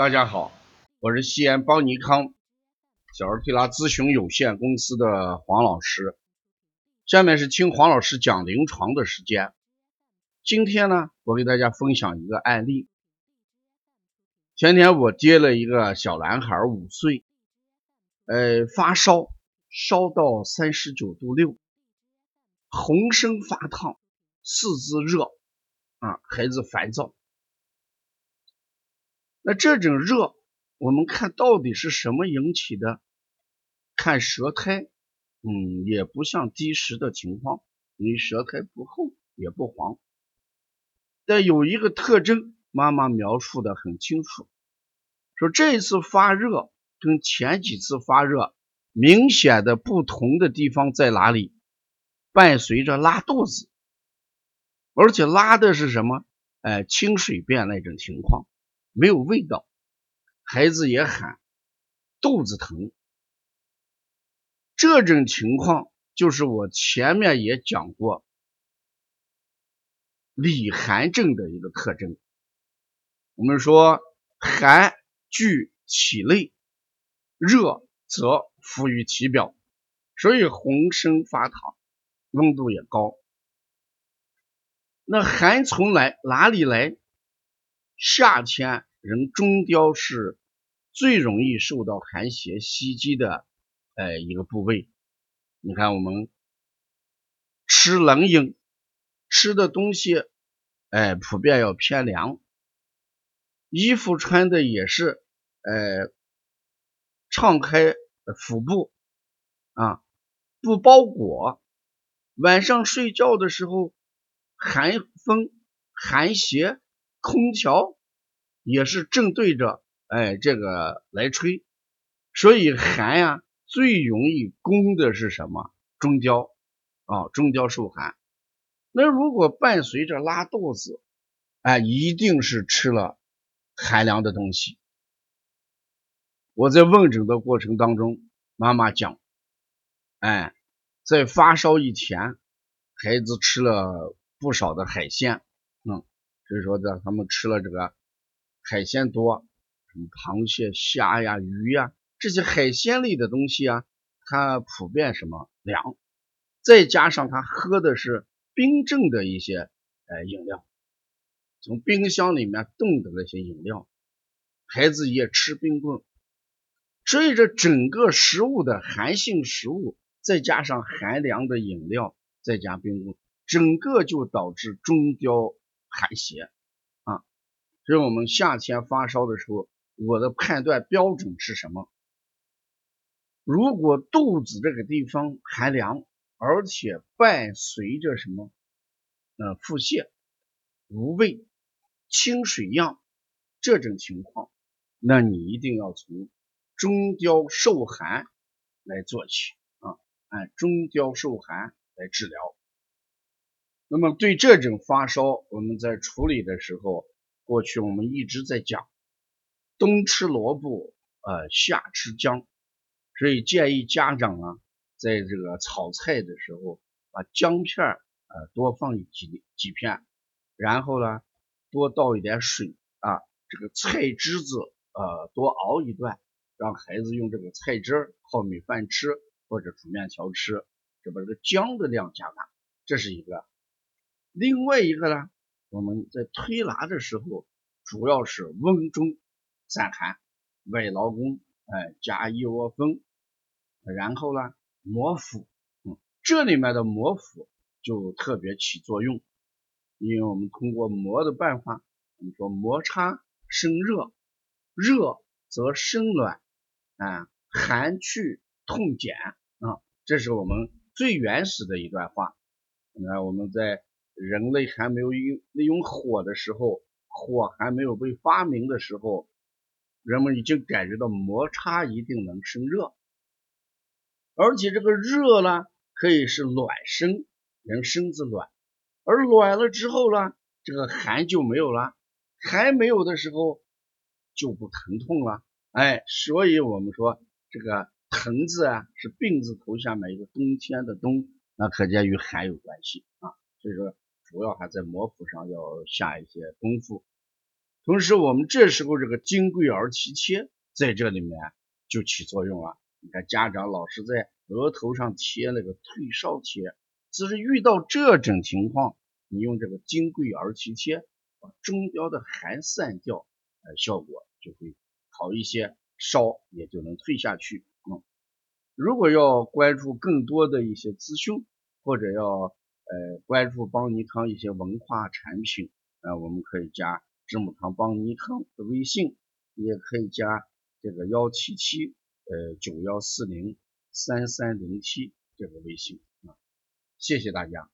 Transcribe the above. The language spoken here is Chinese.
大家好，我是西安邦尼康小儿推拿咨询有限公司的黄老师。下面是听黄老师讲临床的时间。今天呢，我给大家分享一个案例。前天我接了一个小男孩5岁，发烧，烧到39.6°，浑身发烫，四肢热孩子烦躁。那这种热，我们看到底是什么引起的？看舌苔，也不像积食的情况，因为舌苔不厚也不黄。但有一个特征，妈妈描述的很清楚，说这一次发热跟前几次发热明显的不同的地方在哪里？伴随着拉肚子，而且拉的是什么？清水便那种情况。没有味道，孩子也喊肚子疼。这种情况就是我前面也讲过里寒症的一个特征。我们说寒聚其内，热则浮于其表，所以浑身发烫，温度也高。那寒从哪里来？夏天人中焦是最容易受到寒邪袭击的一个部位。你看我们吃冷饮，吃的东西普遍要偏凉，衣服穿的也是敞开腹部不包裹。晚上睡觉的时候，寒风寒邪空调也是正对着这个来吹，所以寒最容易攻的是什么？中焦中焦受寒。那如果伴随着拉肚子，一定是吃了寒凉的东西。我在问诊的过程当中，妈妈讲在发烧以前，孩子吃了不少的海鲜，就是说的他们吃了这个海鲜多，什么螃蟹、虾呀、鱼呀，这些海鲜类的东西它普遍什么凉，再加上他喝的是冰镇的一些饮料，从冰箱里面冻的那些饮料，孩子也吃冰棍。所以这整个食物的寒性食物，再加上寒凉的饮料，再加冰棍，整个就导致中焦寒邪所以我们夏天发烧的时候，我的判断标准是什么？如果肚子这个地方寒凉，而且伴随着什么腹泻、无味、清水样这种情况，那你一定要从中焦受寒来做起按中焦受寒来治疗。那么对这种发烧，我们在处理的时候，过去我们一直在讲冬吃萝卜夏吃姜，所以建议家长在这个炒菜的时候，把姜片多放几片，然后呢多倒一点水这个菜汁子多熬一段，让孩子用这个菜汁泡米饭吃或者煮面条吃，就把这个姜的量加大，这是一个。另外一个呢，我们在推拿的时候，主要是温中散寒，外劳宫加一窝蜂，然后呢摩腹这里面的摩腹就特别起作用，因为我们通过摩的办法，我们说摩擦生热，热则生暖寒去痛减这是我们最原始的一段话。那我们在人类还没有利用火的时候，火还没有被发明的时候，人们已经感觉到摩擦一定能生热，而且这个热呢可以是暖身，人身子暖，而暖了之后呢，这个寒就没有了，寒没有的时候就不疼痛了所以我们说这个疼字是病字头下面一个冬天的冬，那可见与寒有关系所以说主要还在摩腹上要下一些功夫。同时我们这时候这个金匮而其切在这里面就起作用了。你看家长老师在额头上贴那个退烧贴，只是遇到这种情况，你用这个金匮而其贴把中焦的寒散掉，效果就会好一些，烧也就能退下去。如果要关注更多的一些资讯，或者要关注邦尼康一些文化产品，我们可以加知母堂邦尼康的微信，也可以加这个17791403307这个微信啊，谢谢大家。